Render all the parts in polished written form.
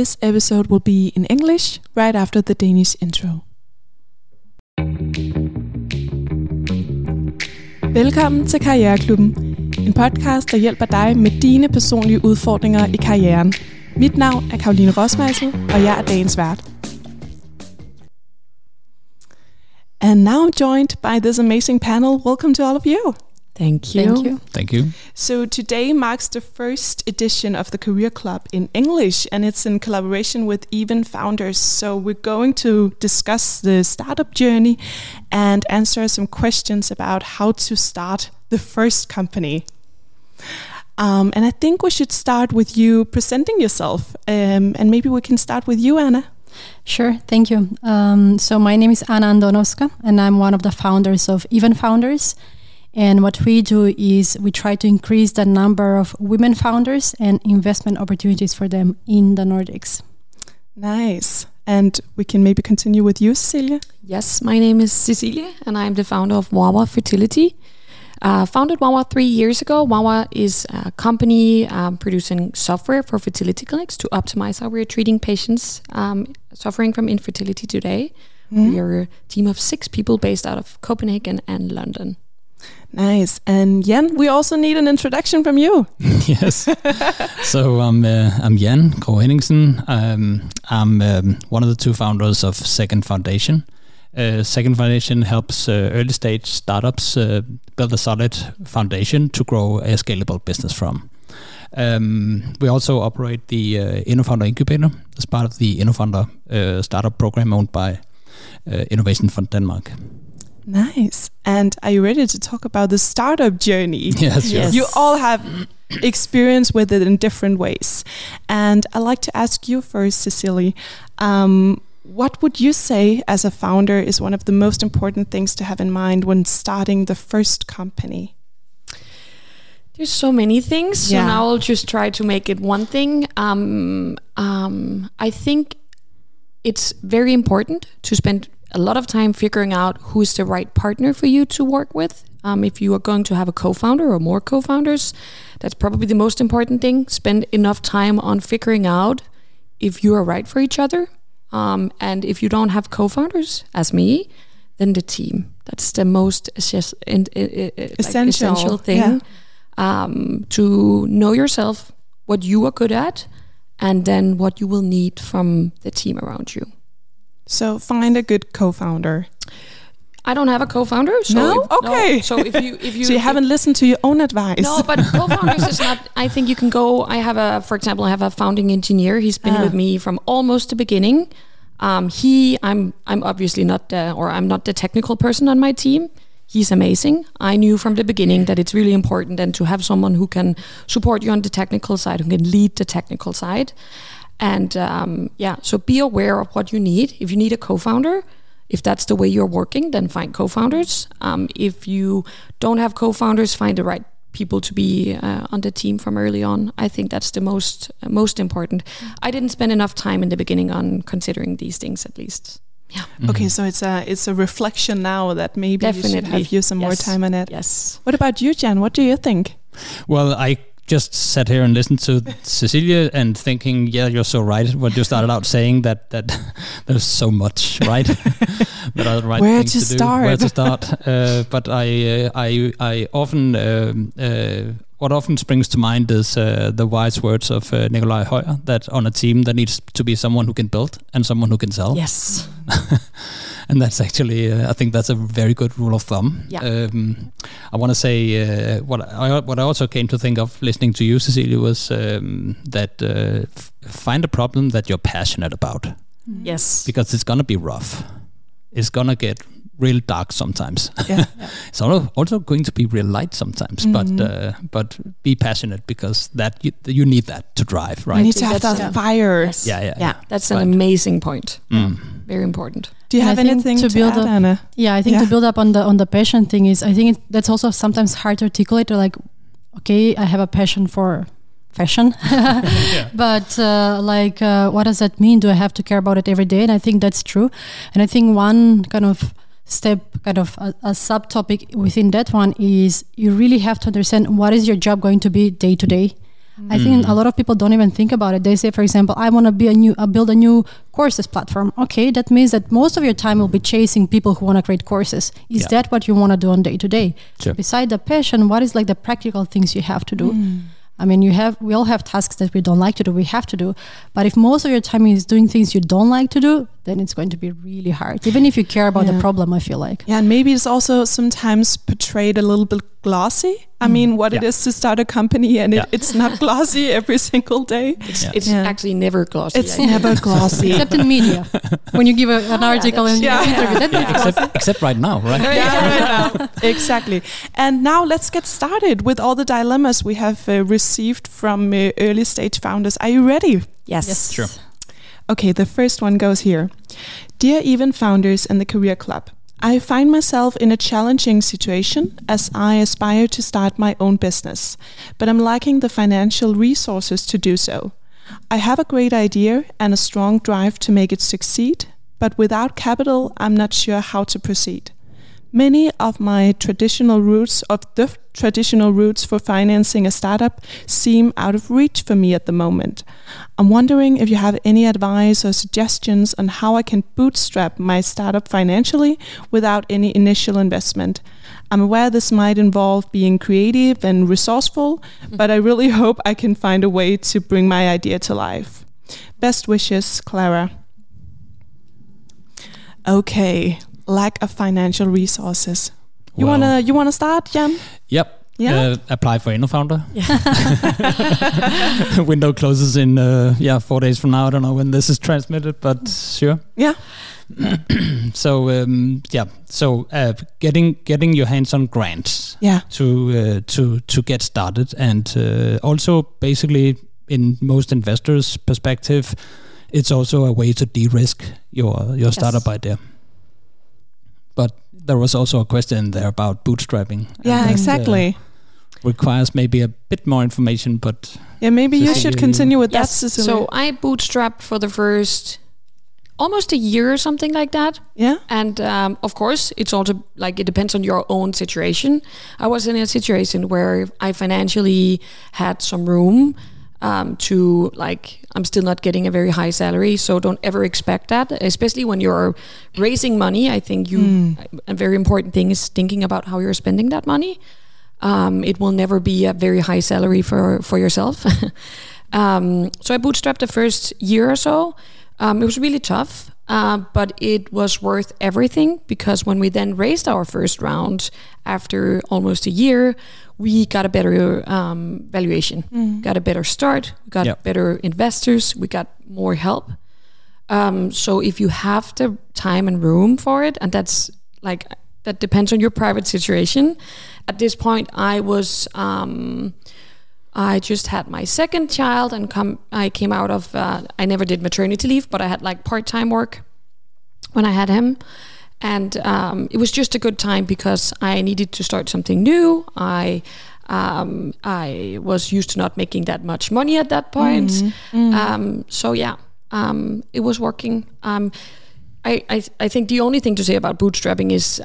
This episode will be in English right after the Danish intro. Velkommen til Karriereklubben, en podcast, der hjælper dig med dine personlige udfordringer i karrieren. Mit navn er Caroline Rossmeisl, og jeg er dagens vært. And now joined by this amazing panel, welcome to all of you. Thank you. Thank you. Thank you. So today marks the first edition of the Career Club in English, and it's in collaboration with Even Founders. So we're going to discuss the startup journey and answer some questions about how to start the first company. And I think we should start with you presenting yourself, and maybe we can start with you, Anna. Sure, thank you. So my name is Anna Andonowska, and I'm one of the founders of Even Founders. And what we do is we try to increase the number of women founders and investment opportunities for them in the Nordics. Nice. And we can maybe continue with you, Cecilie. Yes, my name is Cecilie, and I'm the founder of wawa Fertility. Founded wawa 3 years ago. Wawa is a company producing software for fertility clinics to optimize how we're treating patients suffering from infertility today. Mm. We are a team of 6 people based out of Copenhagen and London. Nice. And Jan, we also need an introduction from you. Yes. So I'm Jan Krog Henningsen. I'm one of the 2 founders of Second Foundation. Second Foundation helps early stage startups build a solid foundation to grow a scalable business from. We also operate the InnoFounder Incubator as part of the InnoFounder startup program owned by Innovation Fund Denmark. Nice. And are you ready to talk about the startup journey? Yes, yes. You all have experience with it in different ways. And I'd like to ask you first, Cecilie, what would you say as a founder is one of the most important things to have in mind when starting the first company? There's so many things. Yeah. So now I'll just try to make it one thing. I think it's very important to spend a lot of time figuring out who is the right partner for you to work with. If you are going to have a co-founder or more co-founders, that's probably the most important thing. Spend enough time on figuring out if you are right for each other. And if you don't have co-founders, as me, then the team. That's the most essential thing. Yeah. To know yourself, what you are good at, and then what you will need from the team around you. So find a good co-founder. I don't have a co-founder. So no? Okay. No. So if you so you haven't listened to your own advice. No, but co-founders is not. I think you can go. I have a founding engineer. He's been with me from almost the beginning. I'm obviously not the technical person on my team. He's amazing. I knew from the beginning that it's really important and to have someone who can support you on the technical side, who can lead the technical side. And so be aware of what you need. If you need a co-founder, if that's the way you're working, then find co-founders. If you don't have co-founders, find the right people to be on the team from early on. I think that's the most important. I didn't spend enough time in the beginning on considering these things, at least. Yeah. Mm-hmm. Okay, so it's a reflection now that maybe you should have used some more time on it. Yes. What about you, Jan? What do you think? Well, I just sat here and listened to Cecilia and thinking, yeah, you're so right. What you started out saying that there's so much, right? That are the right things to do. Where to start? But what often springs to mind is the wise words of Nikolai Hoyer that on a team there needs to be someone who can build and someone who can sell. Yes. And that's actually, I think that's a very good rule of thumb. Yeah. I want to say what I also came to think of listening to you, Cecilia, was that find a problem that you're passionate about. Mm. Yes. Because it's going to be rough. It's going to get real dark sometimes. Yeah. Yeah. It's also going to be real light sometimes. Mm-hmm. But be passionate because that you need that to drive, right? You need to have that fire. Yes. Yeah. That's an amazing point. Mm. Very important. Do you have anything to build up, Anna? Yeah, I think to build up on the passion thing is, I think that's also sometimes hard to articulate. Like, okay, I have a passion for fashion, but what does that mean? Do I have to care about it every day? And I think that's true. And I think one kind of step, kind of a subtopic within that one is you really have to understand what is your job going to be day to day. I think a lot of people don't even think about it. They say, for example, I want to be build a new courses platform. Okay, that means that most of your time will be chasing people who want to create courses. Is that what you want to do on day to day? Beside the passion, what is like the practical things you have to do? I mean, we all have tasks that we don't like to do, we have to do. But if most of your time is doing things you don't like to do, then it's going to be really hard, even if you care about the problem, I feel like. Yeah, and maybe it's also sometimes portrayed a little bit glossy. I mean, what it is to start a company, and it's not glossy every single day. It's actually never glossy. It's never glossy. Except in media. When you give an article in an interview, that makes glossy. Except right now, right? Right now. Exactly. And now let's get started with all the dilemmas we have received from early stage founders. Are you ready? Yes. Sure. Okay, the first one goes here. Dear Even Founders and the Career Club, I find myself in a challenging situation as I aspire to start my own business, but I'm lacking the financial resources to do so. I have a great idea and a strong drive to make it succeed, but without capital, I'm not sure how to proceed. Many of my traditional routes for financing a startup seem out of reach for me at the moment. I'm wondering if you have any advice or suggestions on how I can bootstrap my startup financially without any initial investment. I'm aware this might involve being creative and resourceful, but I really hope I can find a way to bring my idea to life. Best wishes, Clara. Okay. Lack of financial resources. You wanna start, Jan? Yep. Yeah. Apply for InnoFounder. Yeah. Window closes in 4 days from now. I don't know when this is transmitted, but sure. Yeah. So getting your hands on grants. Yeah. To get started, and also basically in most investors' perspective, it's also a way to de-risk your startup idea. But there was also a question there about bootstrapping. Yeah, that, exactly. Requires maybe a bit more information, but... Yeah, maybe Cecilie, you should continue with that, Cecilie. So I bootstrapped for the first almost a year or something like that. Yeah. And of course, it's also like it depends on your own situation. I was in a situation where I financially had some room to, like, I'm still not getting a very high salary, so don't ever expect that, especially when you're raising money. I think a very important thing is thinking about how you're spending that money. It will never be a very high salary for yourself. So I bootstrapped the first year or so. It was really tough, but it was worth everything, because when we then raised our first round after almost a year, we got a better valuation, got a better start, got better investors, we got more help. So if you have the time and room for it, and that's like, that depends on your private situation. At this point, I just had my second child, and I came out of, I never did maternity leave, but I had like part-time work when I had him. And it was just a good time because I needed to start something new. I was used to not making that much money at that point. It was working. I think the only thing to say about bootstrapping is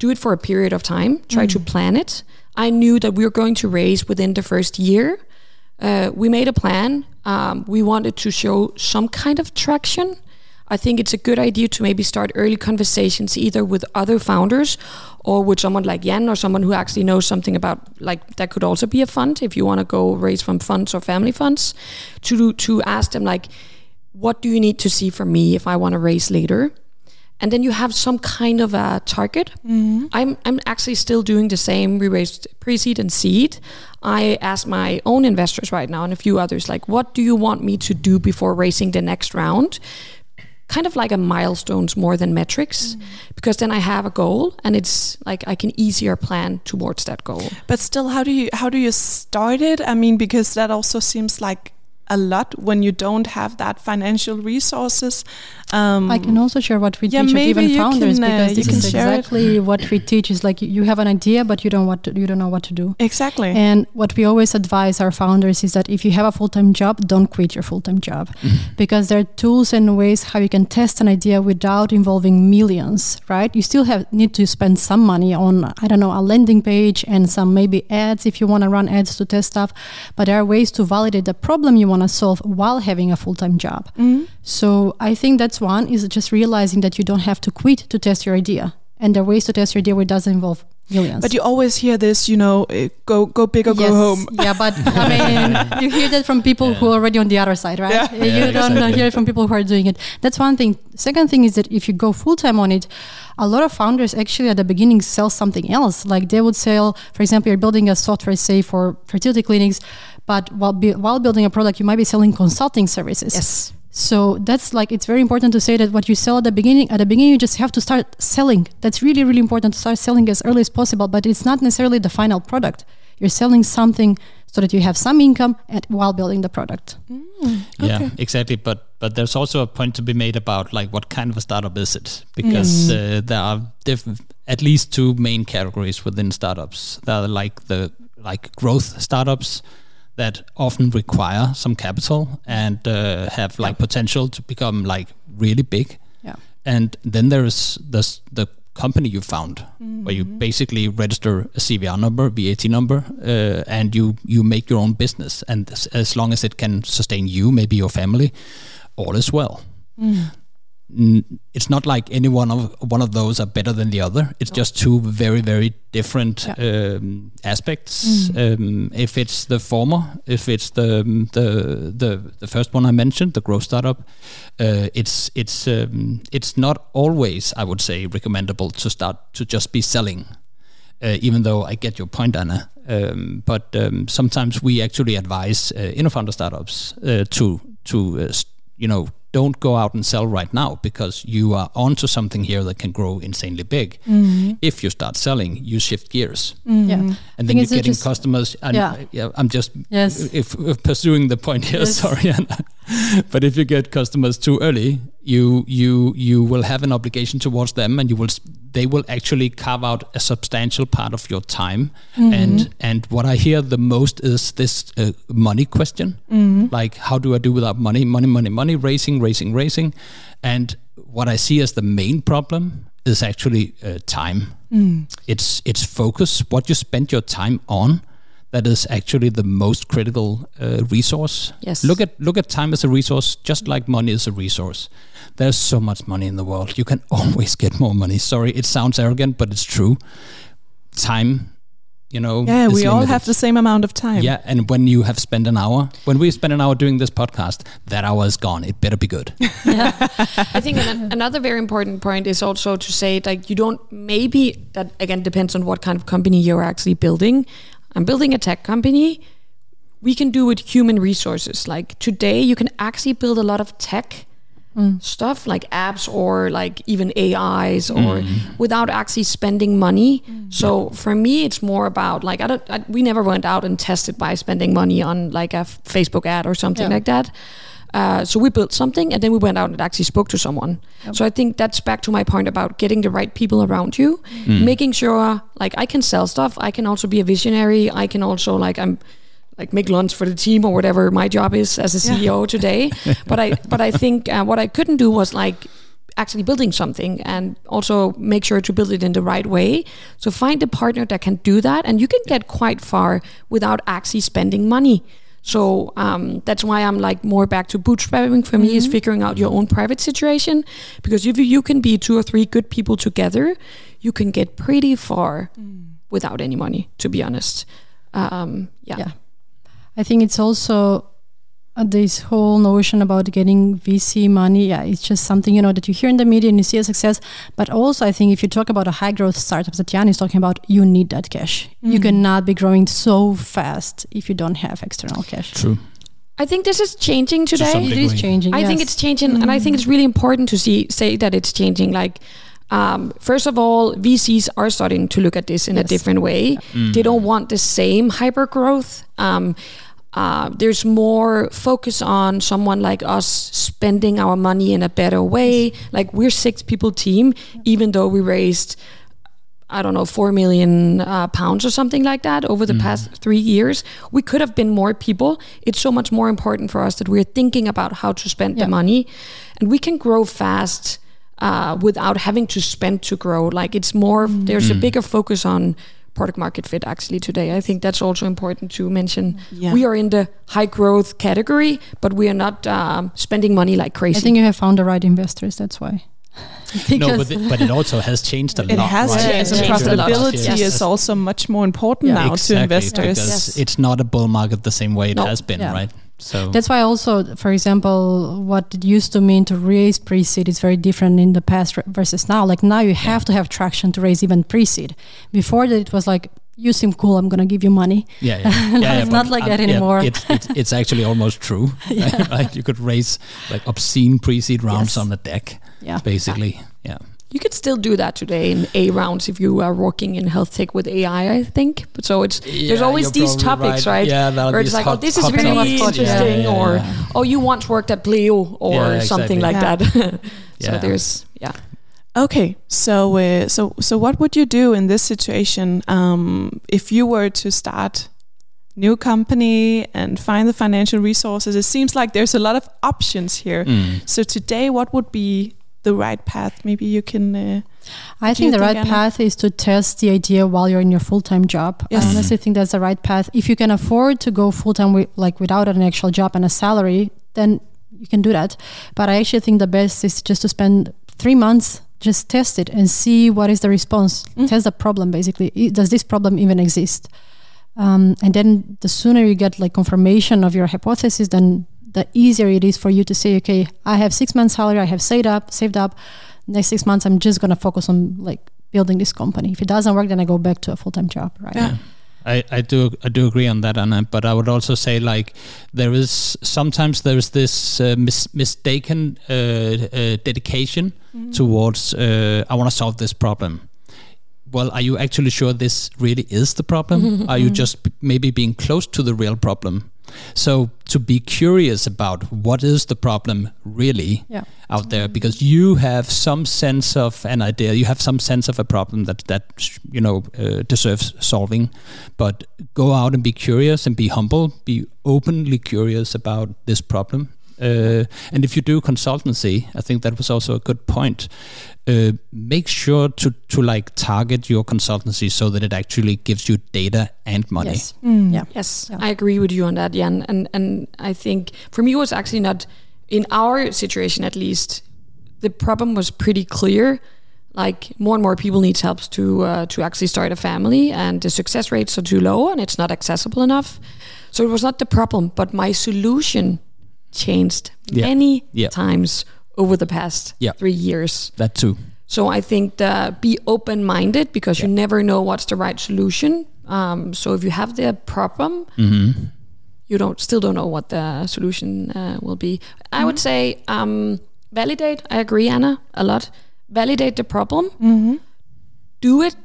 do it for a period of time. Try to plan it. I knew that we were going to raise within the first year. We made a plan. We wanted to show some kind of traction. I think it's a good idea to maybe start early conversations either with other founders or with someone like Jan or someone who actually knows something about, like, that could also be a fund if you want to go raise from funds or family funds, to ask them, like, what do you need to see from me if I want to raise later? And then you have some kind of a target. Mm-hmm. I'm actually still doing the same. We raised pre-seed and seed. I asked my own investors right now and a few others, like, what do you want me to do before raising the next round? Kind of like a milestones more than metrics, because then I have a goal and it's like I can easier plan towards that goal. But still, how do you start it? I mean, because that also seems like a lot when you don't have that financial resources. I can also share what we teach at Even Founders, because this is exactly what we teach. Is like you have an idea, but you don't know what to do. Exactly. And what we always advise our founders is that if you have a full-time job, don't quit your full-time job, because there are tools and ways how you can test an idea without involving millions. Right? You still need to spend some money on, I don't know, a landing page and some maybe ads if you want to run ads to test stuff. But there are ways to validate the problem you want to solve while having a full-time job. Mm-hmm. So I think that's one, is just realizing that you don't have to quit to test your idea. And there are ways to test your idea where it doesn't involve millions. But you always hear this, you know, go big or go home. Yeah, but I mean, you hear that from people who are already on the other side, right? Yeah. You don't hear it from people who are doing it. That's one thing. Second thing is that if you go full-time on it, a lot of founders actually at the beginning sell something else. Like they would sell, for example, you're building a software, say, for fertility clinics, but while building a product, you might be selling consulting services. Yes. So that's like, it's very important to say that what you sell at the beginning, you just have to start selling. That's really, really important to start selling as early as possible, but it's not necessarily the final product. You're selling something so that you have some income while building the product. Mm, okay. Yeah, exactly. But there's also a point to be made about like what kind of a startup is it? Because there are at least two main categories within startups. There are like the growth startups that often require some capital and have like potential to become like really big. Yeah. And then there is the company you found, where you basically register a CVR number, VAT number, and you make your own business. And as long as it can sustain you, maybe your family, all is well. It's not like any one of those are better than the other. It's just two very, very different aspects. If it's the former, if it's the first one I mentioned, the growth startup, it's not always, I would say, recommendable to start to just be selling. Even though I get your point, Anna, but sometimes we actually advise InnoFounder startups to don't go out and sell right now, because you are onto something here that can grow insanely big. Mm-hmm. If you start selling, you shift gears, and then you're getting customers. And I'm just if pursuing the point here. Yes. Sorry, Anna. But if you get customers too early, you will have an obligation towards them, and they will actually carve out a substantial part of your time. Mm-hmm. And what I hear the most is this money question. Mm-hmm. Like, how do I do without money, racing. And what I see as the main problem is actually time. It's focus, what you spend your time on. That is actually the most critical resource. Yes. Look at time as a resource, just like money is a resource. There's so much money in the world. You can always get more money. Sorry, it sounds arrogant, but it's true. Time, you know. Yeah, we all have the same amount of time. Yeah, and when we spend an hour doing this podcast, that hour is gone. It better be good. Yeah. I think another very important point is also to say, like, you don't, maybe that again depends on what kind of company you're actually building. I'm building a tech company. We can do with human resources. Like today, you can actually build a lot of tech stuff, like apps or like even AIs, or without actually spending money. So for me, it's more about like we never went out and tested by spending money on like a Facebook ad or something like that. So we built something, and then we went out and actually spoke to someone. Yep. So I think that's back to my point about getting the right people around you, making sure like I can sell stuff. I can also be a visionary. I can also like make lunch for the team or whatever my job is as a CEO today. But I think what I couldn't do was like actually building something, and also make sure to build it in the right way. So find a partner that can do that, and you can get quite far without actually spending money. So that's why I'm like more back to bootstrapping for me, is figuring out your own private situation, because if you can be two or three good people together, you can get pretty far without any money, to be honest. I think it's also this whole notion about getting VC money. Yeah, it's just something, you know, that you hear in the media and you see a success. But also, I think if you talk about a high growth startup that Jan is talking about, you need that cash. You cannot be growing so fast if you don't have external cash. True. I think this is changing today. It is changing. I think it's changing, and I think it's really important to say that it's changing. Like, first of all, VCs are starting to look at this in a different way. They don't want the same hyper growth. There's more focus on someone like us spending our money in a better way. Like, we're 6-person team, even though we raised, I don't know, 4 million pounds or something like that over the past 3 years. We could have been more people. It's so much more important for us that we're thinking about how to spend the money. And we can grow fast without having to spend to grow. Like, it's more, there's a bigger focus on product market fit actually today. I think that's also important to mention. Yeah. We are in the high growth category, but we are not spending money like crazy. I think you have found the right investors, that's why. No, but it also has changed a lot. It has changed. And profitability is also much more important now to investors. Because it's not a bull market the same way it has been, right? So that's why also, for example, what it used to mean to raise pre-seed is very different in the past versus now. Like, now you have to have traction to raise even pre-seed. Before that, it was like, you seem cool, I'm going to give you money. It's not like that anymore. It's actually almost true. Right? You could raise like obscene pre-seed rounds on the deck, basically. Yeah. You could still do that today in A rounds if you are working in health tech with AI, I think. But so it's there's always these topics, right? Yeah, where it's like, oh, this is really interesting, or oh, you once worked at Pleo or something like that. So there's Okay, so so what would you do in this situation if you were to start new company and find the financial resources? It seems like there's a lot of options here. So today, what would be the right path? Maybe you can... I think the right path is to test the idea while you're in your full-time job. Yes. I honestly think that's the right path. If you can afford to go full-time without an actual job and a salary, then you can do that. But I actually think the best is just to spend 3 months, just test it and see what is the response. Test the problem, basically. Does this problem even exist? And then the sooner you get like confirmation of your hypothesis, then the easier it is for you to say, okay, I have 6 months salary, I have saved up. Next 6 months, I'm just going to focus on like building this company. If it doesn't work, then I go back to a full-time job, right? Yeah. I do agree on that, Anna, but I would also say like there is this mistaken dedication towards I want to solve this problem. Well, are you actually sure this really is the problem? Are you just maybe being close to the real problem? So to be curious about what is the problem really out there, because you have some sense of an idea, you have some sense of a problem that deserves solving, but go out and be curious and be humble, be openly curious about this problem. And if you do consultancy, I think that was also a good point. Make sure to like target your consultancy so that it actually gives you data and money. Yes, I agree with you on that, Jan. And I think for me it was actually not, in our situation at least, the problem was pretty clear. Like, more and more people need help to actually start a family, and the success rates are too low and it's not accessible enough. So it was not the problem, but my solution changed many times over the past 3 years. That too. So I think be open-minded, because you never know what's the right solution. So if you have the problem, you still don't know what the solution will be. I would say validate. I agree, Anna, a lot. Validate the problem. Do it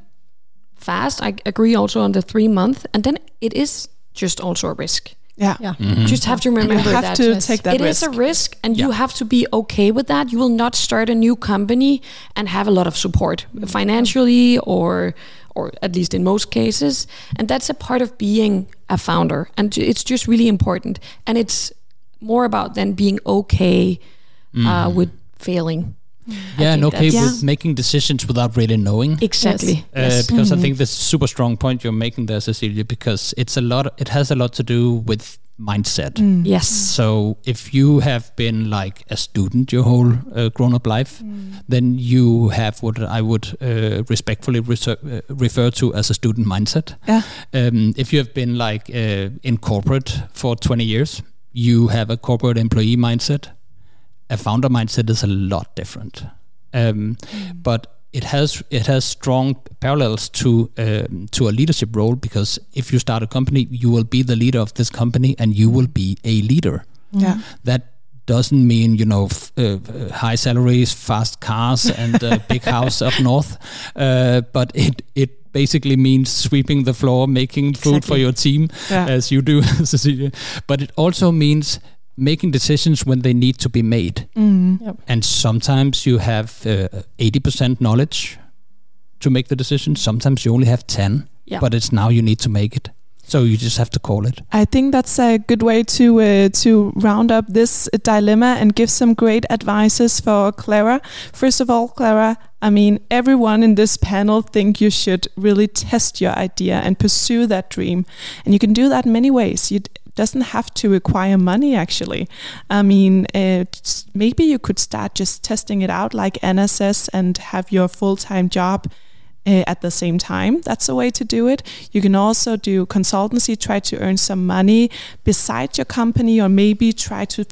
fast. I agree also on the 3 month, and then it is just also a risk. Yeah. Mm-hmm. Just have to remember that. You have to take that risk. It is a risk, and you have to be okay with that. You will not start a new company and have a lot of support financially or at least in most cases. And that's a part of being a founder. And it's just really important. And it's more about then being okay with failing. Yeah, and okay with making decisions without really knowing. Exactly. Because I think that's a super strong point you're making there, Cecilie, because it has a lot to do with mindset. Yes. So if you have been like a student your whole grown-up life, then you have what I would respectfully refer to as a student mindset. Yeah. If you have been like in corporate for 20 years, you have a corporate employee mindset. A founder mindset is a lot different, but it has strong parallels to a leadership role, because if you start a company, you will be the leader of this company and you will be a leader. Yeah, that doesn't mean high salaries, fast cars, and a big house up north, but it basically means sweeping the floor, making food for your team, as you do, Cecilie. But it also means making decisions when they need to be made. Mm-hmm. Yep. And sometimes you have 80% knowledge to make the decision. Sometimes you only have 10, but it's now you need to make it. So you just have to call it. I think that's a good way to round up this dilemma and give some great advices for Clara. First of all, Clara, I mean, everyone in this panel think you should really test your idea and pursue that dream. And you can do that in many ways. It doesn't have to require money, actually. I mean, maybe you could start just testing it out, like Anna says, and have your full-time job at the same time. That's a way to do it. You can also do consultancy, try to earn some money beside your company, or maybe try to,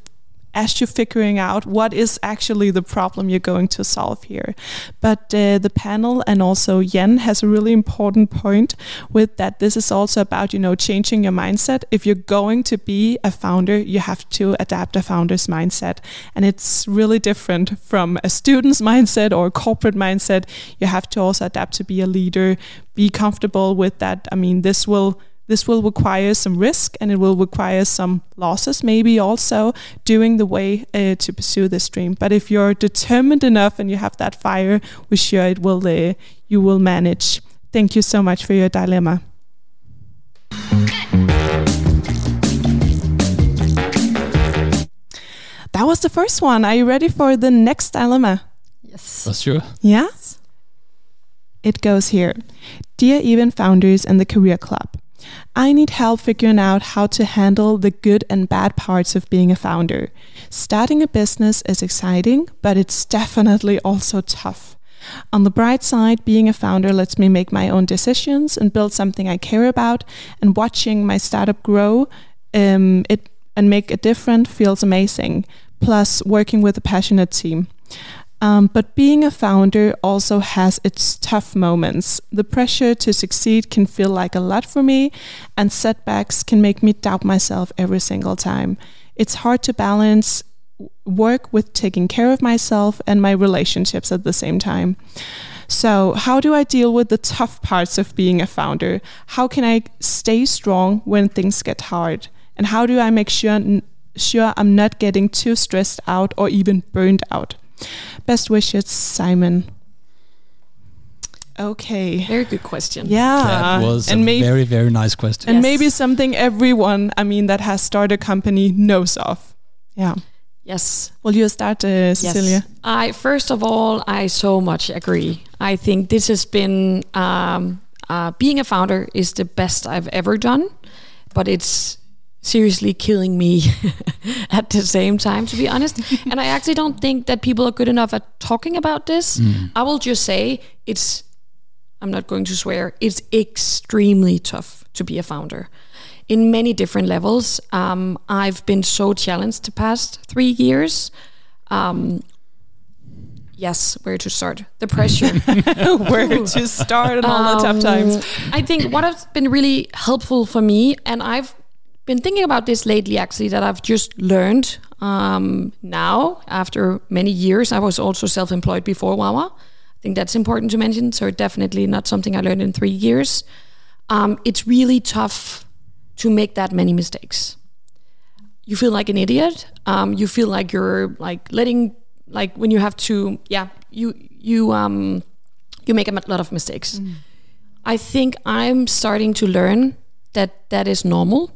as you're figuring out what is actually the problem you're going to solve here. But the panel and also Jan has a really important point with that. This is also about, you know, changing your mindset. If you're going to be a founder, you have to adapt a founder's mindset. And it's really different from a student's mindset or a corporate mindset. You have to also adapt to be a leader, be comfortable with that. I mean, this will require some risk, and it will require some losses, maybe also doing the way to pursue this dream. But if you're determined enough and you have that fire, we're sure it will. You will manage. Thank you so much for your dilemma. That was the first one. Are you ready for the next dilemma? Yes. That's true. Yeah? It goes here. Dear Even Founders and the Career Club, I need help figuring out how to handle the good and bad parts of being a founder. Starting a business is exciting, but it's definitely also tough. On the bright side, being a founder lets me make my own decisions and build something I care about, and watching my startup grow it and make a difference feels amazing, plus working with a passionate team. But being a founder also has its tough moments. The pressure to succeed can feel like a lot for me, and setbacks can make me doubt myself every single time. It's hard to balance work with taking care of myself and my relationships at the same time. So how do I deal with the tough parts of being a founder? How can I stay strong when things get hard? And how do I make sure I'm not getting too stressed out or even burned out? Best wishes, Simon. Okay. Very good question. Yeah. That was very, very nice question. And maybe something everyone, I mean, that has started a company knows of. Yeah. Yes. Will you start, Cecilia? Yes. First of all, I so much agree. I think this has been, being a founder is the best I've ever done, but it's seriously killing me at the same time, to be honest. And I actually don't think that people are good enough at talking about this. I will just say I'm not going to swear, it's extremely tough to be a founder in many different levels. I've been so challenged the past 3 years. Yes, where to start? The pressure. Where to start on all the tough times. I think what has been really helpful for me, and I've been thinking about this lately, actually, that I've just learned now after many years. I was also self-employed before Wawa. I think that's important to mention. So definitely not something I learned in 3 years. It's really tough to make that many mistakes. You feel like an idiot. You feel like you're when you have to. Yeah, you make a lot of mistakes. Mm. I think I'm starting to learn that is normal.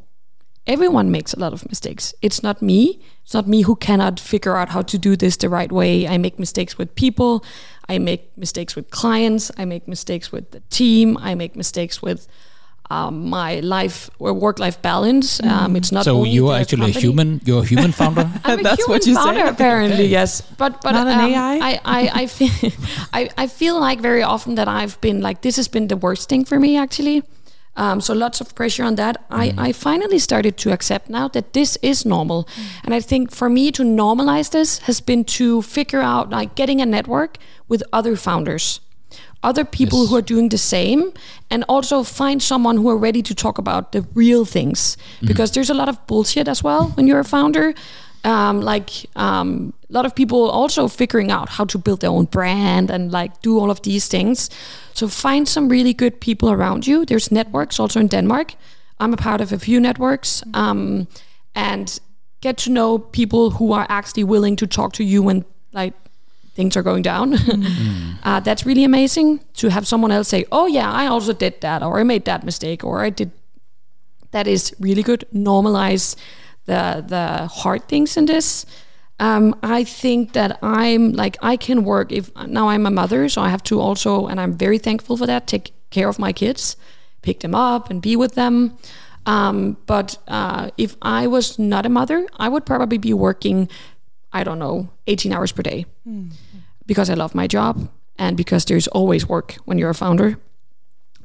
Everyone makes a lot of mistakes. It's not me. It's not me who cannot figure out how to do this the right way. I make mistakes with people. I make mistakes with clients. I make mistakes with the team. I make mistakes with my life or work-life balance. It's not. So you are actually company. A human. You're a human founder. I'm That's human what you founder, say. Apparently, yes. But not an AI. I feel like very often that I've been like, this has been the worst thing for me, actually. So lots of pressure on that. I finally started to accept now that this is normal. And I think for me to normalize this has been to figure out like getting a network with other founders, other people who are doing the same, and also find someone who are ready to talk about the real things, because there's a lot of bullshit as well when you're a founder. a lot of people also figuring out how to build their own brand and like do all of these things. So find some really good people around you. There's networks also in Denmark. I'm a part of a few networks, and get to know people who are actually willing to talk to you when like things are going down. That's really amazing to have someone else say, oh yeah, I also did that, or I made that mistake, or I did. That is really good. Normalize the hard things in this. I think that I'm like, I can work if now I'm a mother, so I have to also, and I'm very thankful for that, take care of my kids, pick them up and be with them. But if I was not a mother, I would probably be working, I don't know, 18 hours per day because I love my job and because there's always work when you're a founder.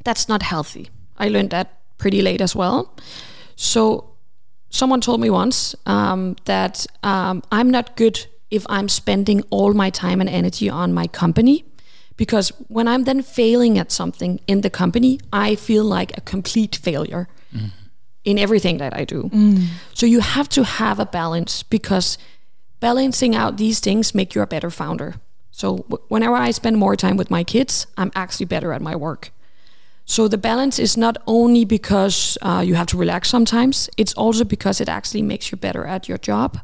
That's not healthy. I learned that pretty late as well. So someone told me once that I'm not good if I'm spending all my time and energy on my company, because when I'm then failing at something in the company, I feel like a complete failure in everything that I do. So you have to have a balance, because balancing out these things make you a better founder. So whenever I spend more time with my kids, I'm actually better at my work. So the balance is not only because you have to relax sometimes, it's also because it actually makes you better at your job.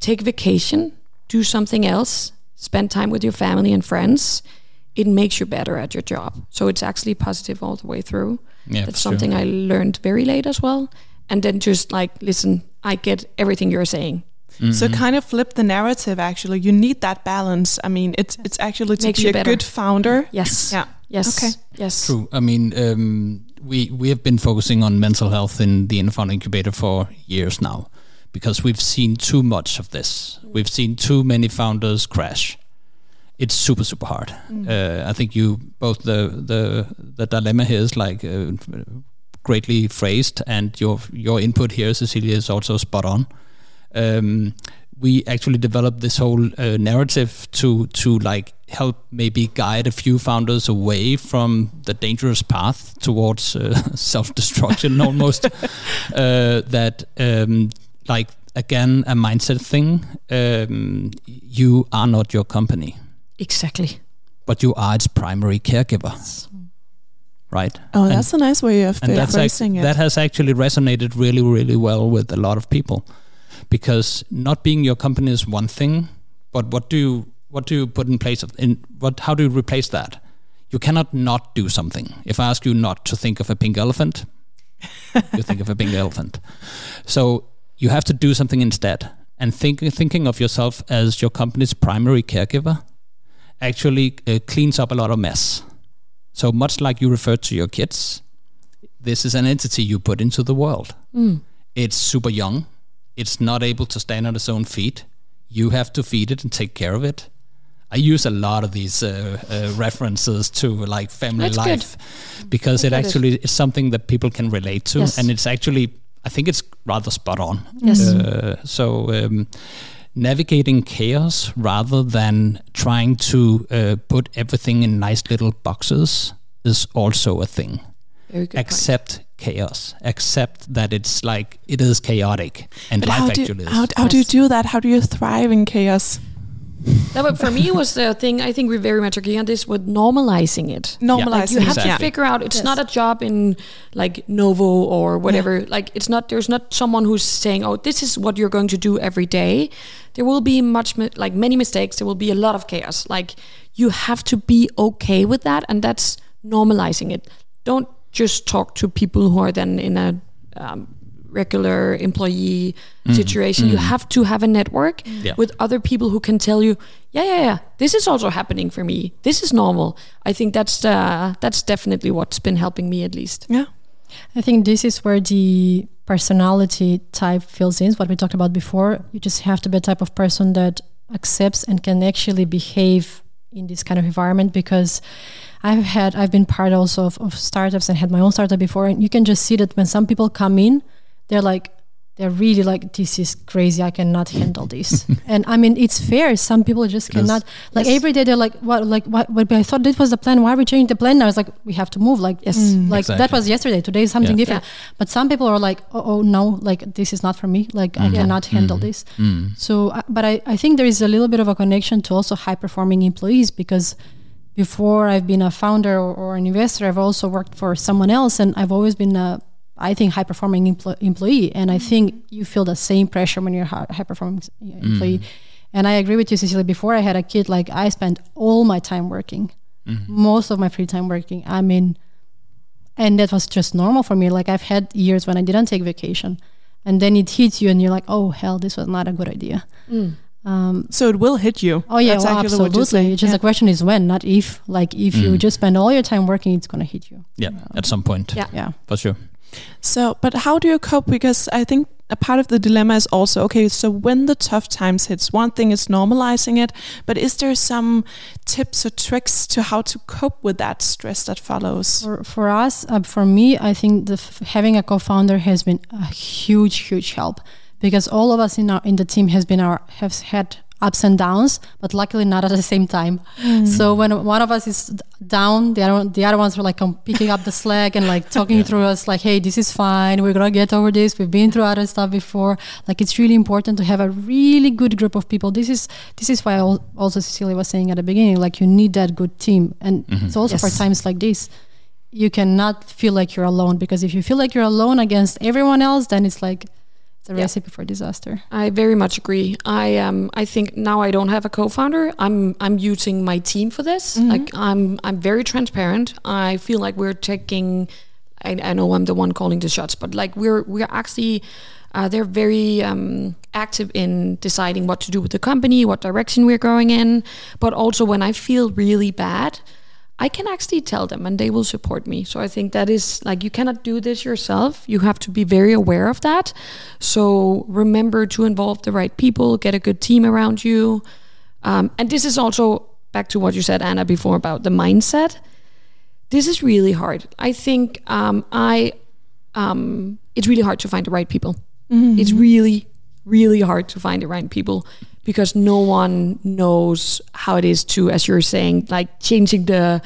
Take vacation, do something else, spend time with your family and friends. It makes you better at your job. So it's actually positive all the way through. Yeah, that's something I learned very late as well. And then just like, listen, I get everything you're saying. Mm-hmm. So kind of flip the narrative, actually. You need that balance. I mean, it's actually to be a good founder. Yes. Yeah. Yes. Okay. Yes. True. I mean, we have been focusing on mental health in the InnoFounder Incubator for years now, because we've seen too much of this. We've seen too many founders crash. It's super, super hard. I think you both the dilemma here is like greatly phrased, and your input here, Cecilie, is also spot on. We actually developed this whole narrative to like help maybe guide a few founders away from the dangerous path towards self-destruction almost. Like again, a mindset thing. You are not your company. Exactly. But you are its primary caregiver. Right. Oh, that's a nice way of phrasing it. That has actually resonated really, really well with a lot of people. Because not being your company is one thing, but what do you put in place how do you replace that? You cannot not do something. If I ask you not to think of a pink elephant, you think of a pink elephant. So you have to do something instead. And thinking of yourself as your company's primary caregiver actually cleans up a lot of mess. So much like you refer to your kids, this is an entity you put into the world. It's super young. It's not able to stand on its own feet. You have to feed it and take care of it. I use a lot of these references to like family life because it actually is something that people can relate to. Yes. And it's actually, I think it's rather spot on. Yes. So navigating chaos rather than trying to put everything in nice little boxes is also a thing. Very good Accept chaos. Accept that it's like it is chaotic, and but life actually is. How do you do that? How do you thrive in chaos? No, but for me, was the thing. I think we very much agree on this with normalizing it. Like you have to figure out it's not a job in like Novo or whatever. Yeah. Like it's not. There's not someone who's saying, "Oh, this is what you're going to do every day." There will be many mistakes. There will be a lot of chaos. Like you have to be okay with that, and that's normalizing it. Don't just talk to people who are then in a regular employee situation. You have to have a network with other people who can tell you, this is also happening for me. This is normal. I think that's definitely what's been helping me at least. Yeah, I think this is where the personality type fills in. What we talked about before, you just have to be a type of person that accepts and can actually behave in this kind of environment, because I've been part also of startups and had my own startup before, and you can just see that when some people come in, they're like, they're really like, this is crazy, I cannot handle this. And I mean, it's fair. Some people just cannot, like every day they're like, what, I thought this was the plan. Why are we changing the plan now? It's like, we have to move. Like, that was yesterday. Today is something different. Yeah. But some people are like, oh no, like this is not for me. Like I cannot handle this. So, but I think there is a little bit of a connection to also high performing employees, because before I've been a founder or an investor, I've also worked for someone else, and I've always been high-performing employee. And I think you feel the same pressure when you're a high-performing employee. And I agree with you, Cecilie. Before I had a kid, like I spent all my time working, most of my free time working. I mean, and that was just normal for me. Like I've had years when I didn't take vacation, and then it hits you and you're like, oh, hell, this was not a good idea. So it will hit you. Oh yeah, that's absolutely. What you're saying. It's just the question is when, not if. Like if you just spend all your time working, it's going to hit you. Yeah, at some point. Yeah, for sure. So, but how do you cope? Because I think a part of the dilemma is also, okay, so when the tough times hits, one thing is normalizing it, but is there some tips or tricks to how to cope with that stress that follows? For us, for me, I think having a co-founder has been a huge, huge help, because all of us in the team have had ups and downs, but luckily not at the same time. So when one of us is down, the other ones are like picking up the slack and like talking through us like, hey, this is fine, we're gonna get over this, we've been through other stuff before. Like it's really important to have a really good group of people. This is why also Cecilie was saying at the beginning, like you need that good team. And it's also for times like this, you cannot feel like you're alone, because if you feel like you're alone against everyone else, then it's like the recipe for disaster. I very much agree. I think now I don't have a co-founder. I'm using my team for this. Like I'm very transparent. I feel like we're taking. I know I'm the one calling the shots, but like we're actually they're very active in deciding what to do with the company, what direction we're going in. But also when I feel really bad, I can actually tell them and they will support me. So I think that is like, you cannot do this yourself. You have to be very aware of that. So remember to involve the right people, get a good team around you. And this is also back to what you said, Anna, before about the mindset. This is really hard. I think it's really hard to find the right people. It's really, really hard to find the right people, because no one knows how it is to, as you're saying, like changing the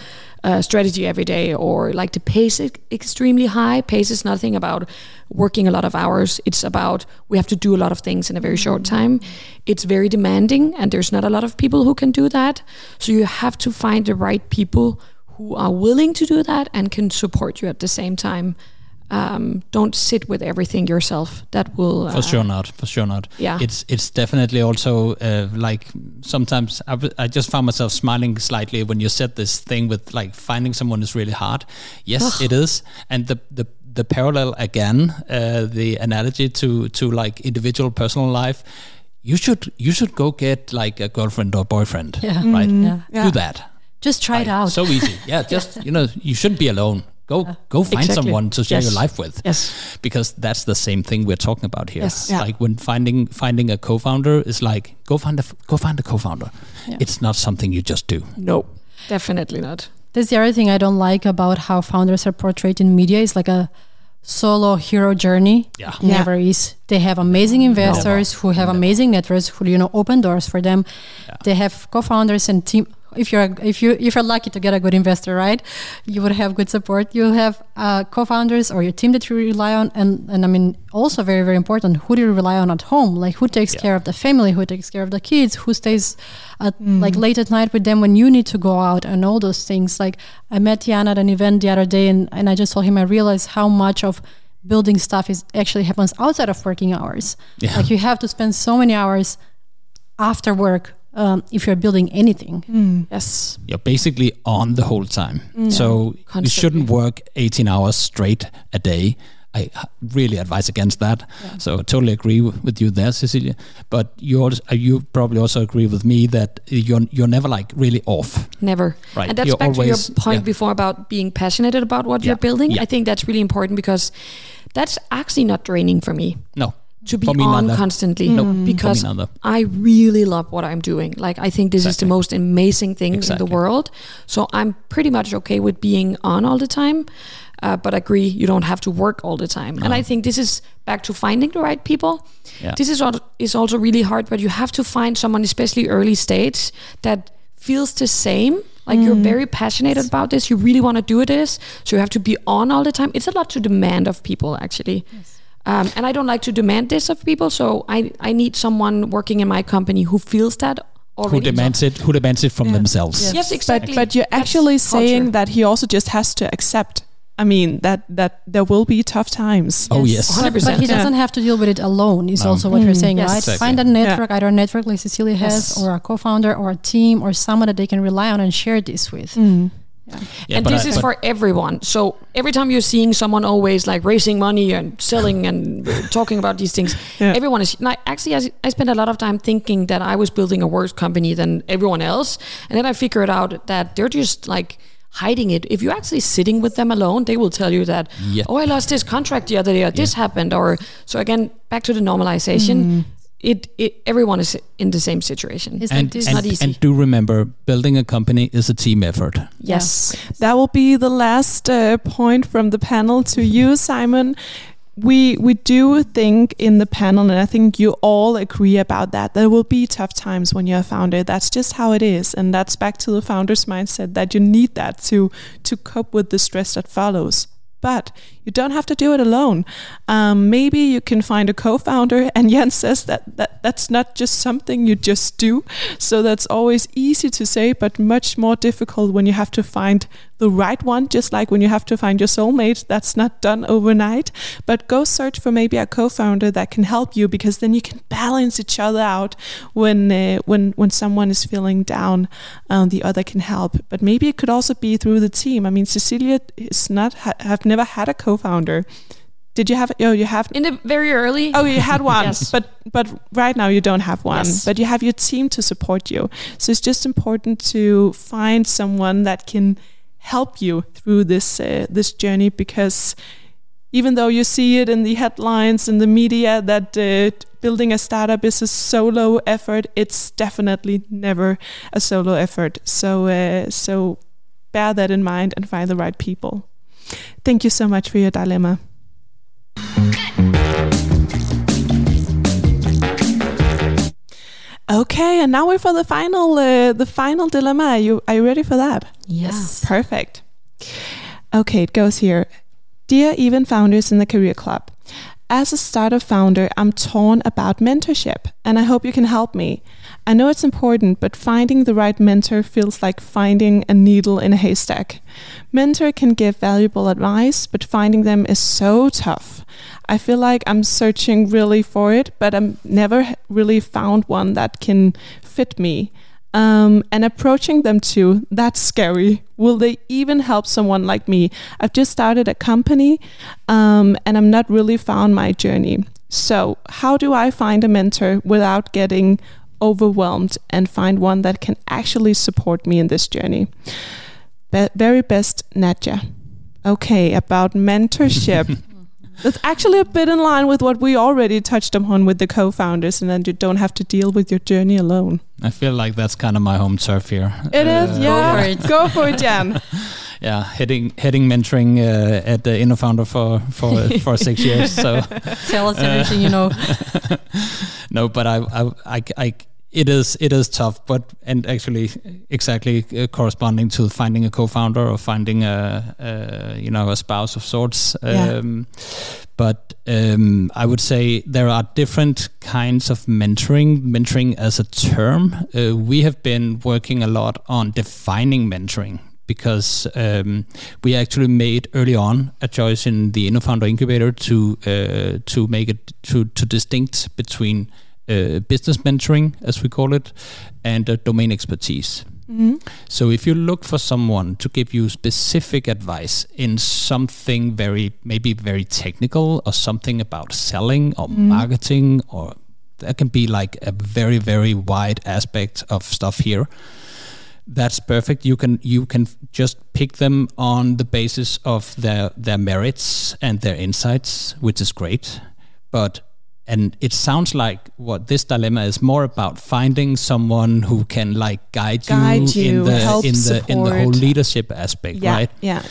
strategy every day, or like the pace is extremely high. Pace is nothing about working a lot of hours. It's about we have to do a lot of things in a very short time. It's very demanding, and there's not a lot of people who can do that. So you have to find the right people who are willing to do that and can support you at the same time. Don't sit with everything yourself. That will for sure not. Yeah, it's definitely also like sometimes I just found myself smiling slightly when you said this thing with like finding someone is really hard. Yes, it is. And the parallel again, the analogy to like individual personal life. You should go get like a girlfriend or boyfriend. Yeah. Right. Yeah. Do that. Just try it out. So easy. Yeah. Just you shouldn't be alone. Go find someone to share your life with, because that's the same thing we're talking about here. Yes. Yeah. Like when finding a co-founder is like go find a co-founder. Yeah. It's not something you just do. No, definitely not. That's the other thing I don't like about how founders are portrayed in media. It's like a solo hero journey. Yeah. Never is. They have amazing investors who have amazing networks who open doors for them. Yeah. They have co-founders and team. If you're lucky to get a good investor, right, you would have good support. You'll have co-founders or your team that you rely on, and I mean also very, very important, who do you rely on at home? Like who takes care of the family, who takes care of the kids, who stays at like late at night with them when you need to go out, and all those things. Like I met Jan at an event the other day, and I just told him I realized how much of building stuff is actually happens outside of working hours. Yeah. Like you have to spend so many hours after work. If you're building anything, you're basically on the whole time. So you shouldn't work 18 hours straight a day. I really advise against that. Yeah. So I totally agree with you there, Cecilie. But you probably also agree with me that you're never like really off. Never. Right. And that's you're back always, to your point before about being passionate about what you're building. Yeah. I think that's really important, because that's actually not draining for me. No. To be on constantly, because I really love what I'm doing. Like I think this is the most amazing thing in the world. So I'm pretty much okay with being on all the time. but agree, you don't have to work all the time. No. And I think this is back to finding the right people. Yeah. This is also really hard, but you have to find someone, especially early stage, that feels the same. Like you're very passionate about this. You really want to do this. So you have to be on all the time. It's a lot to demand of people, actually. Yes. And I don't like to demand this of people. So I need someone working in my company who feels that. Who demands it from themselves. Yes, yes, exactly. But you're actually saying that he also just has to accept. I mean, that there will be tough times. Oh, yes. 100%. But he doesn't have to deal with it alone is also what you're saying, right? Exactly. Find a network, either a network like Cecilie has, or a co-founder, or a team, or someone that they can rely on and share this with. Mm. Yeah. Yeah, and this is for everyone. So every time you're seeing someone always like raising money and selling and talking about these things, everyone is... Actually, I spent a lot of time thinking that I was building a worse company than everyone else. And then I figured out that they're just like... hiding it. If you're actually sitting with them alone, they will tell you that, I lost this contract the other day, or this happened. Or so again, back to the normalization, everyone is in the same situation. And do remember, building a company is a team effort. Yes. That will be the last point from the panel to you, Simon. We do think in the panel, and I think you all agree about that, there will be tough times when you're a founder. That's just how it is. And that's back to the founder's mindset that you need that to cope with the stress that follows. But you don't have to do it alone. Maybe you can find a co-founder. And Jan says that's not just something you just do. So that's always easy to say, but much more difficult when you have to find the right one, just like when you have to find your soulmate. That's not done overnight. But go search for maybe a co-founder that can help you, because then you can balance each other out when someone is feeling down, the other can help. But maybe it could also be through the team. I mean, Cecilie is not... never had a co-founder. Did you have? Oh, you have in the very early. Oh, you had one, yes. but right now you don't have one. Yes. But you have your team to support you. So it's just important to find someone that can help you through this journey, because even though you see it in the headlines and the media that building a startup is a solo effort, it's definitely never a solo effort. So bear that in mind and find the right people. Thank you so much for your dilemma. Okay, and now we're for the final dilemma. Are you ready for that? Yes. Perfect. Okay, it goes here. Dear Even Founders in the Career Club, as a startup founder, I'm torn about mentorship, and I hope you can help me. I know it's important, but finding the right mentor feels like finding a needle in a haystack. Mentor can give valuable advice, but finding them is so tough. I feel like I'm searching really for it, but I've never really found one that can fit me. And approaching them too, that's scary. Will they even help someone like me? I've just started a company, and I'm not really found my journey. So how do I find a mentor without getting overwhelmed, and find one that can actually support me in this journey? Very best, Nadja. Okay, about mentorship. That's actually a bit in line with what we already touched upon with the co-founders, and then you don't have to deal with your journey alone. I feel like that's kind of my home turf here. It is, yeah. Go for it, Jan. Yeah, heading mentoring at the InnoFounder for 6 years. So tell us everything you know. No, but I It is tough, and actually exactly corresponding to finding a co-founder or finding a spouse of sorts. But I would say there are different kinds of mentoring. Mentoring as a term, we have been working a lot on defining mentoring, because we actually made early on a choice in the InnoFounder Incubator to make it to distinct between business mentoring, as we call it, and domain expertise. Mm-hmm. So if you look for someone to give you specific advice in something maybe very technical, or something about selling or marketing, or that can be like a very, very wide aspect of stuff here, that's perfect. You can just pick them on the basis of their merits and their insights, which is great. And it sounds like what this dilemma is more about, finding someone who can like guide you in the whole leadership aspect, right? Yeah.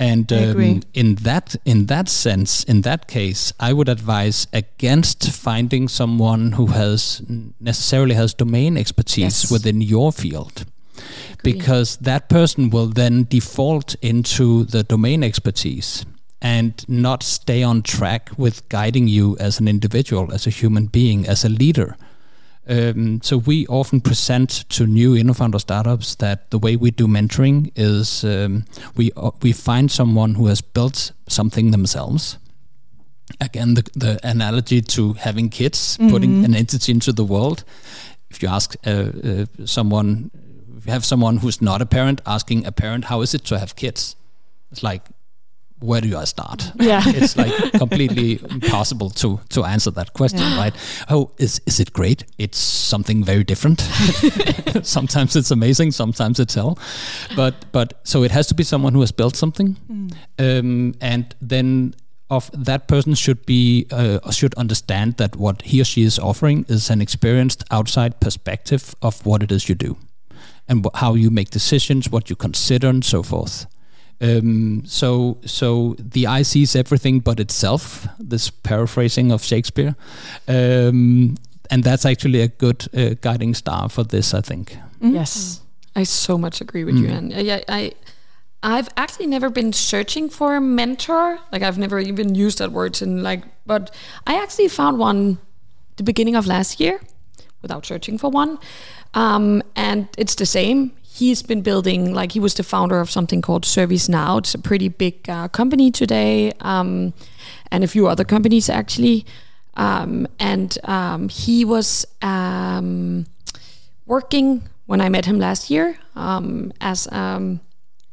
And in that case, I would advise against finding someone who necessarily has domain expertise within your field, because that person will then default into the domain expertise and not stay on track with guiding you as an individual, as a human being, as a leader. So we often present to new InnoFounder startups that the way we do mentoring is we find someone who has built something themselves. Again, the analogy to having kids, putting an entity into the world. If you ask someone, if you have someone who's not a parent asking a parent, how is it to have kids? It's like, where do I start? Yeah. It's like completely impossible to answer that question, right? Oh, is it great? It's something very different. Sometimes it's amazing, sometimes it's hell. But so it has to be someone who has built something, and then of that person should understand that what he or she is offering is an experienced outside perspective of what it is you do, and how you make decisions, what you consider, and so forth. So the eye sees everything but itself, this paraphrasing of Shakespeare. And that's actually a good guiding star for this, I think. Mm-hmm. Yes, I so much agree with you, Anne. I've actually never been searching for a mentor. Like, I've never even used that word. But I actually found one the beginning of last year without searching for one. And it's the same. He's been building, like, he was the founder of something called ServiceNow. It's a pretty big company today, and a few other companies actually. He was working, when I met him last year, as I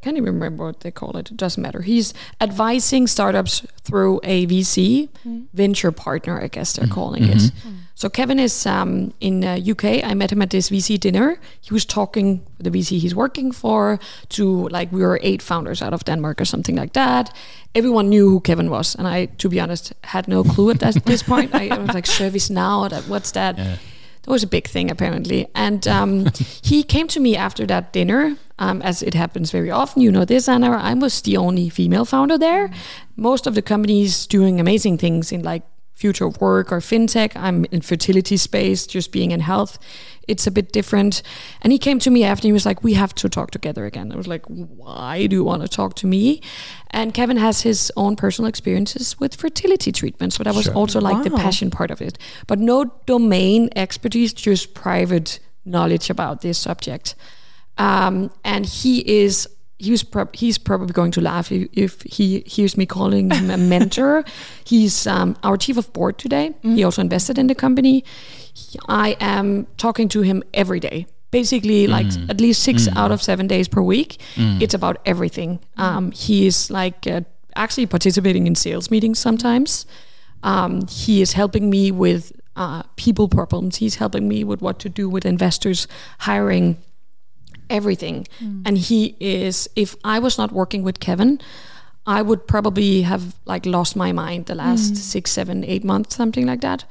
can't even remember what they call it. It doesn't matter. He's advising startups through a VC, venture partner, I guess they're calling it. Mm. So Kevin is in UK. I met him at this VC dinner. He was talking the VC he's working for to, like, we were 8 founders out of Denmark or something like that. Everyone knew who Kevin was, and I, to be honest, had no clue at this point. I was like, ServiceNow, what's that? Yeah. That was a big thing apparently. And he came to me after that dinner. As it happens very often, you know this, Anna, I was the only female founder there. Most of the companies doing amazing things in, like, future of work or fintech. I'm in fertility space, just being in health. It's a bit different. And he came to me after, he was like, we have to talk together again. I was like, why do you want to talk to me? And Kevin has his own personal experiences with fertility treatments. So that was also like the passion part of it. But no domain expertise, just private knowledge about this subject. And he's probably going to laugh if he hears me calling him a mentor. He's our chief of board today. He also invested in the company. I am talking to him every day, basically, like at least 6 out of 7 days per week. It's about everything. He is, like, actually participating in sales meetings sometimes. He is helping me with people problems. He's helping me with what to do with investors, hiring, everything. And he is, if I was not working with Kevin, I would probably have, like, lost my mind the last 6, 7, 8 months, something like that,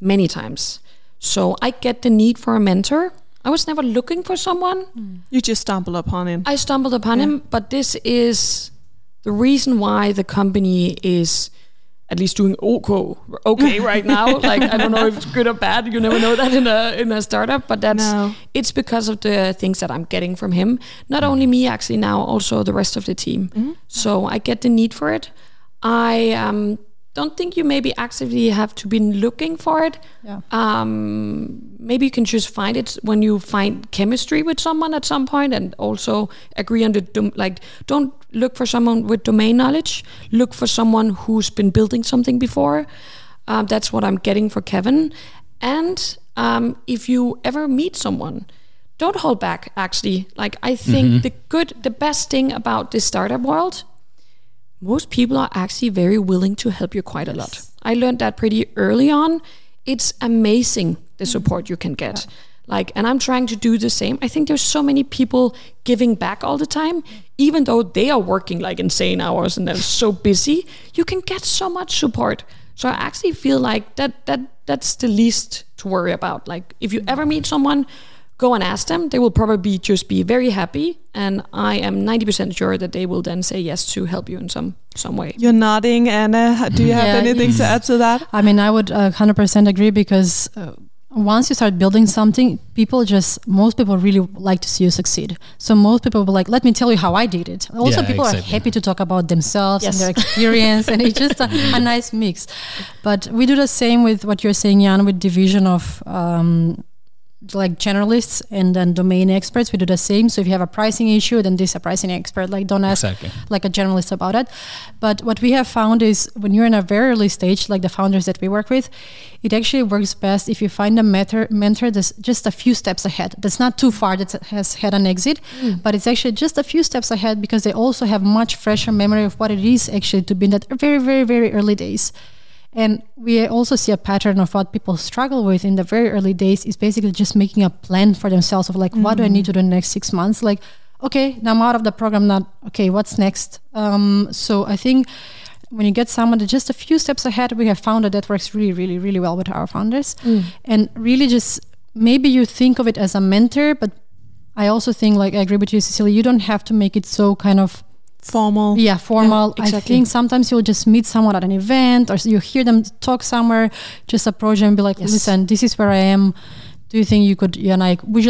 many times. So I get the need for a mentor. I was never looking for someone. You just stumbled upon him. I stumbled upon him, but this is the reason why the company is at least doing okay right now. Like, I don't know if it's good or bad. You never know that in a startup, but it's because of the things that I'm getting from him. Not only me, actually, now also the rest of the team. So I get the need for it. I don't think you maybe actively have to be looking for it. Yeah. Maybe you can just find it when you find chemistry with someone at some point, and also agree on the don't look for someone with domain knowledge. Look for someone who's been building something before. That's what I'm getting for Kevin. And if you ever meet someone, don't hold back, actually. Like, I think the best thing about this startup world, most people are actually very willing to help you quite a lot. I learned that pretty early on. It's amazing the support you can get. Yeah. Like, and I'm trying to do the same. I think there's so many people giving back all the time, even though they are working, like, insane hours and they're so busy. You can get so much support. So I actually feel like that's the least to worry about. Like, if you ever meet someone, go and ask them. They will probably just be very happy, and I am 90% sure that they will then say yes to help you in some way. You're nodding, Anna. Do you have anything to add to that? I mean, I would 100% agree, because once you start building something, most people really like to see you succeed. So most people will be like, let me tell you how I did it. Also, people are happy to talk about themselves and their experience, and it's just a nice mix. But we do the same with what you're saying, Jan, with division of like generalists and then domain experts. We do the same. So if you have a pricing issue, then this is a pricing expert. Like, don't ask like a generalist about it. But what we have found is when you're in a very early stage, like the founders that we work with, it actually works best if you find a mentor that's just a few steps ahead. That's not too far, that has had an exit, but it's actually just a few steps ahead, because they also have much fresher memory of what it is actually to be in that very, very, very early days. And we also see a pattern of what people struggle with in the very early days is basically just making a plan for themselves of like, what do I need to do in the next 6 months? Like, okay, now I'm out of the program, what's next? So I think when you get someone that's just a few steps ahead, we have found that works really, really, really well with our founders. And really just, maybe you think of it as a mentor, but I also think, like, I agree with you, Cecilie, you don't have to make it so kind of formal. Yeah, formal. Yeah, exactly. I think sometimes you'll just meet someone at an event or you hear them talk somewhere, just approach them and be like, listen, this is where I am. Do you think would you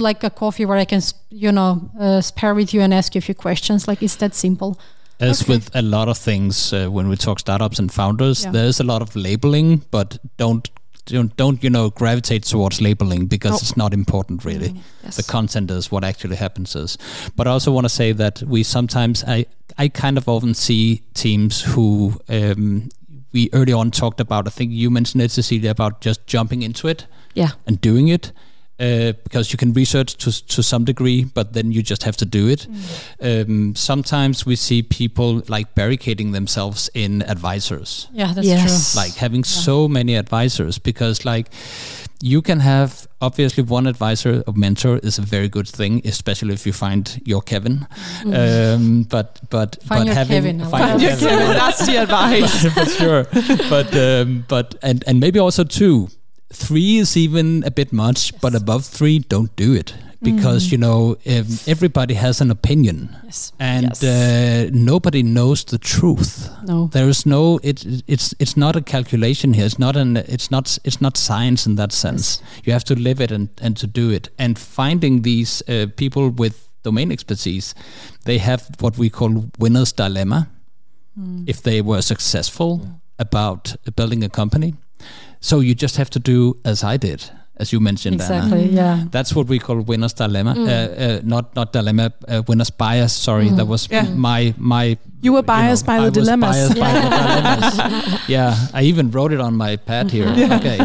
like a coffee where I can, spare with you and ask you a few questions? Like, it's that simple. As with a lot of things, when we talk startups and founders, there's a lot of labeling, but don't gravitate towards labeling, because it's not important, really. The content is what actually happens is. But I also want to say that we sometimes, I kind of often see teams who we early on talked about, I think you mentioned it, Cecilia, about just jumping into it and doing it. Because you can research to some degree, but then you just have to do it. Sometimes we see people like barricading themselves in advisors. Yeah, that's true. Like having so many advisors, because like you can have obviously one advisor or mentor is a very good thing, especially if you find your Kevin. Find your Kevin. That's the advice for sure. But maybe also 2, 3 is even a bit much, but above 3, don't do it, because everybody has an opinion, nobody knows the truth. No, there is no. It's not a calculation here. It's not science in that sense. Yes. You have to live it and to do it. And finding these people with domain expertise, they have what we call winner's dilemma. If they were successful about building a company. So you just have to do as I did, as you mentioned, exactly, Anna. That's what we call winner's dilemma. Not dilemma, winner's bias, sorry. That was my... You were biased by the dilemmas. I even wrote it on my pad here. Okay,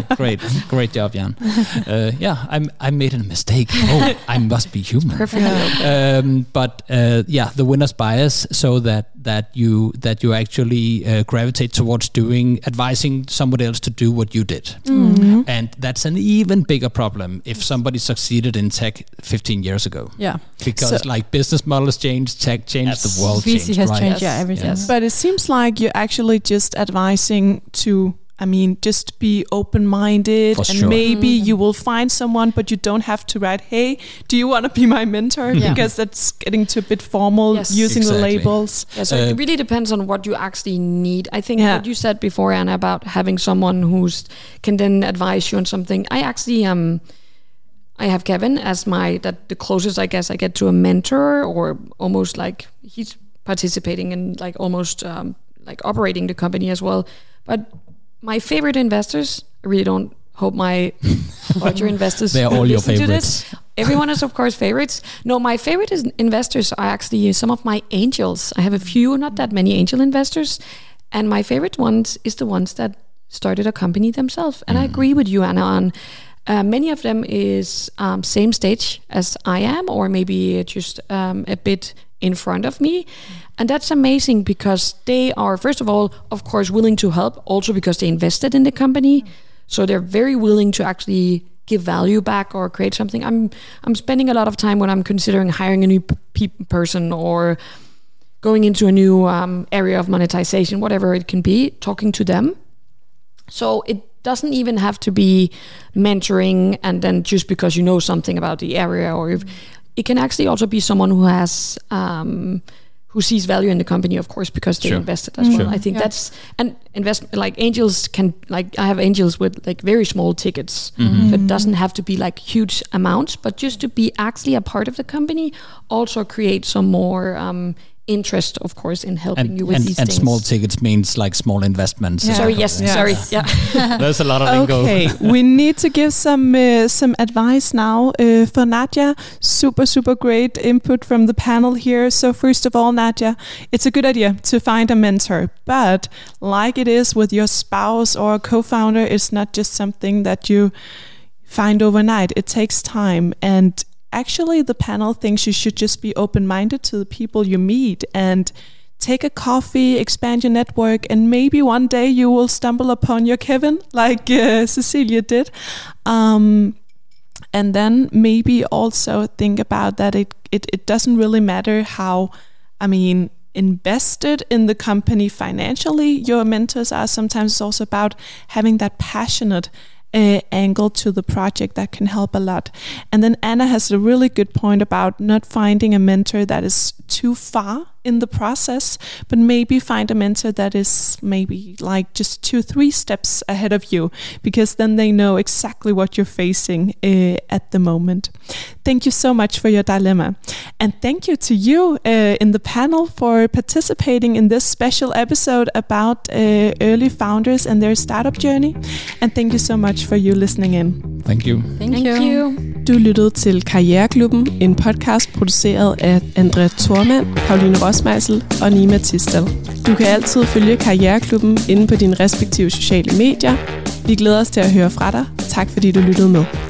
great job, Jan. I made a mistake. Oh, I must be human. Perfect. The winner's bias, so that you actually gravitate towards advising somebody else to do what you did, and that's an even bigger problem if somebody succeeded in tech 15 years ago. Yeah, because business models change, tech changed, the world changed, right? Changed. Yeah, everything. Yes. But it seems like you're actually just advising just be open-minded, and maybe you will find someone, but you don't have to write, hey, do you want to be my mentor? Because that's getting to a bit formal, using the labels. Yeah, so it really depends on what you actually need. I think what you said before, Anna, about having someone who can then advise you on something. I actually I have Kevin as the closest, I guess, I get to a mentor, or almost like he's participating and like almost operating the company as well. But my favorite investors, I really don't hope my larger investors they are all your favorites. Everyone is, of course, favorites. No, my favorite investors are actually some of my angels. I have a few, not that many angel investors. And my favorite ones is the ones that started a company themselves. And I agree with you, Anna, on many of them is same stage as I am, or maybe just a bit in front of me. And that's amazing, because they are, first of all, of course, willing to help, also because they invested in the company. So they're very willing to actually give value back or create something. I'm spending a lot of time when I'm considering hiring a new person or going into a new area of monetization, whatever it can be, talking to them. So it doesn't even have to be mentoring and then just because you know something about the area, or if it can actually also be someone who has who sees value in the company, of course, because they invested as well. I think that's an investment. Like angels can, like I have angels with like very small tickets. Mm-hmm. It doesn't have to be like huge amounts, but just to be actually a part of the company also creates some more interest, of course, in helping and, you with and, these and things. And small tickets means like small investments. Yeah. Sorry, yes, yeah. sorry. Yeah. There's a lot of lingo. Okay, we need to give some advice now for Nadia. Super great input from the panel here. So first of all, Nadia, it's a good idea to find a mentor, but like it is with your spouse or co-founder, it's not just something that you find overnight. It takes time, and actually, the panel thinks you should just be open-minded to the people you meet and take a coffee, expand your network, and maybe one day you will stumble upon your Kevin, like Cecilie did. And then maybe also think about that it doesn't really matter how, invested in the company financially your mentors are. Sometimes it's also about having that passionate angle to the project that can help a lot. And then Anna has a really good point about not finding a mentor that is too far in the process, but maybe find a mentor that is maybe like just 2-3 steps ahead of you, because then they know exactly what you're facing at the moment. Thank you so much for your dilemma. And thank you to you in the panel for participating in this special episode about early founders and their startup journey. And thank you so much for you listening in. Thank you. Thank you. Du lyttede til Karriereklubben, en podcast produceret af André Thormann, Pauline Rosmeisl og Nima Tisdal. Du kan altid følge Karriereklubben inde på dine respektive sociale medier. Vi glæder os til at høre fra dig. Tak fordi du lyttede med.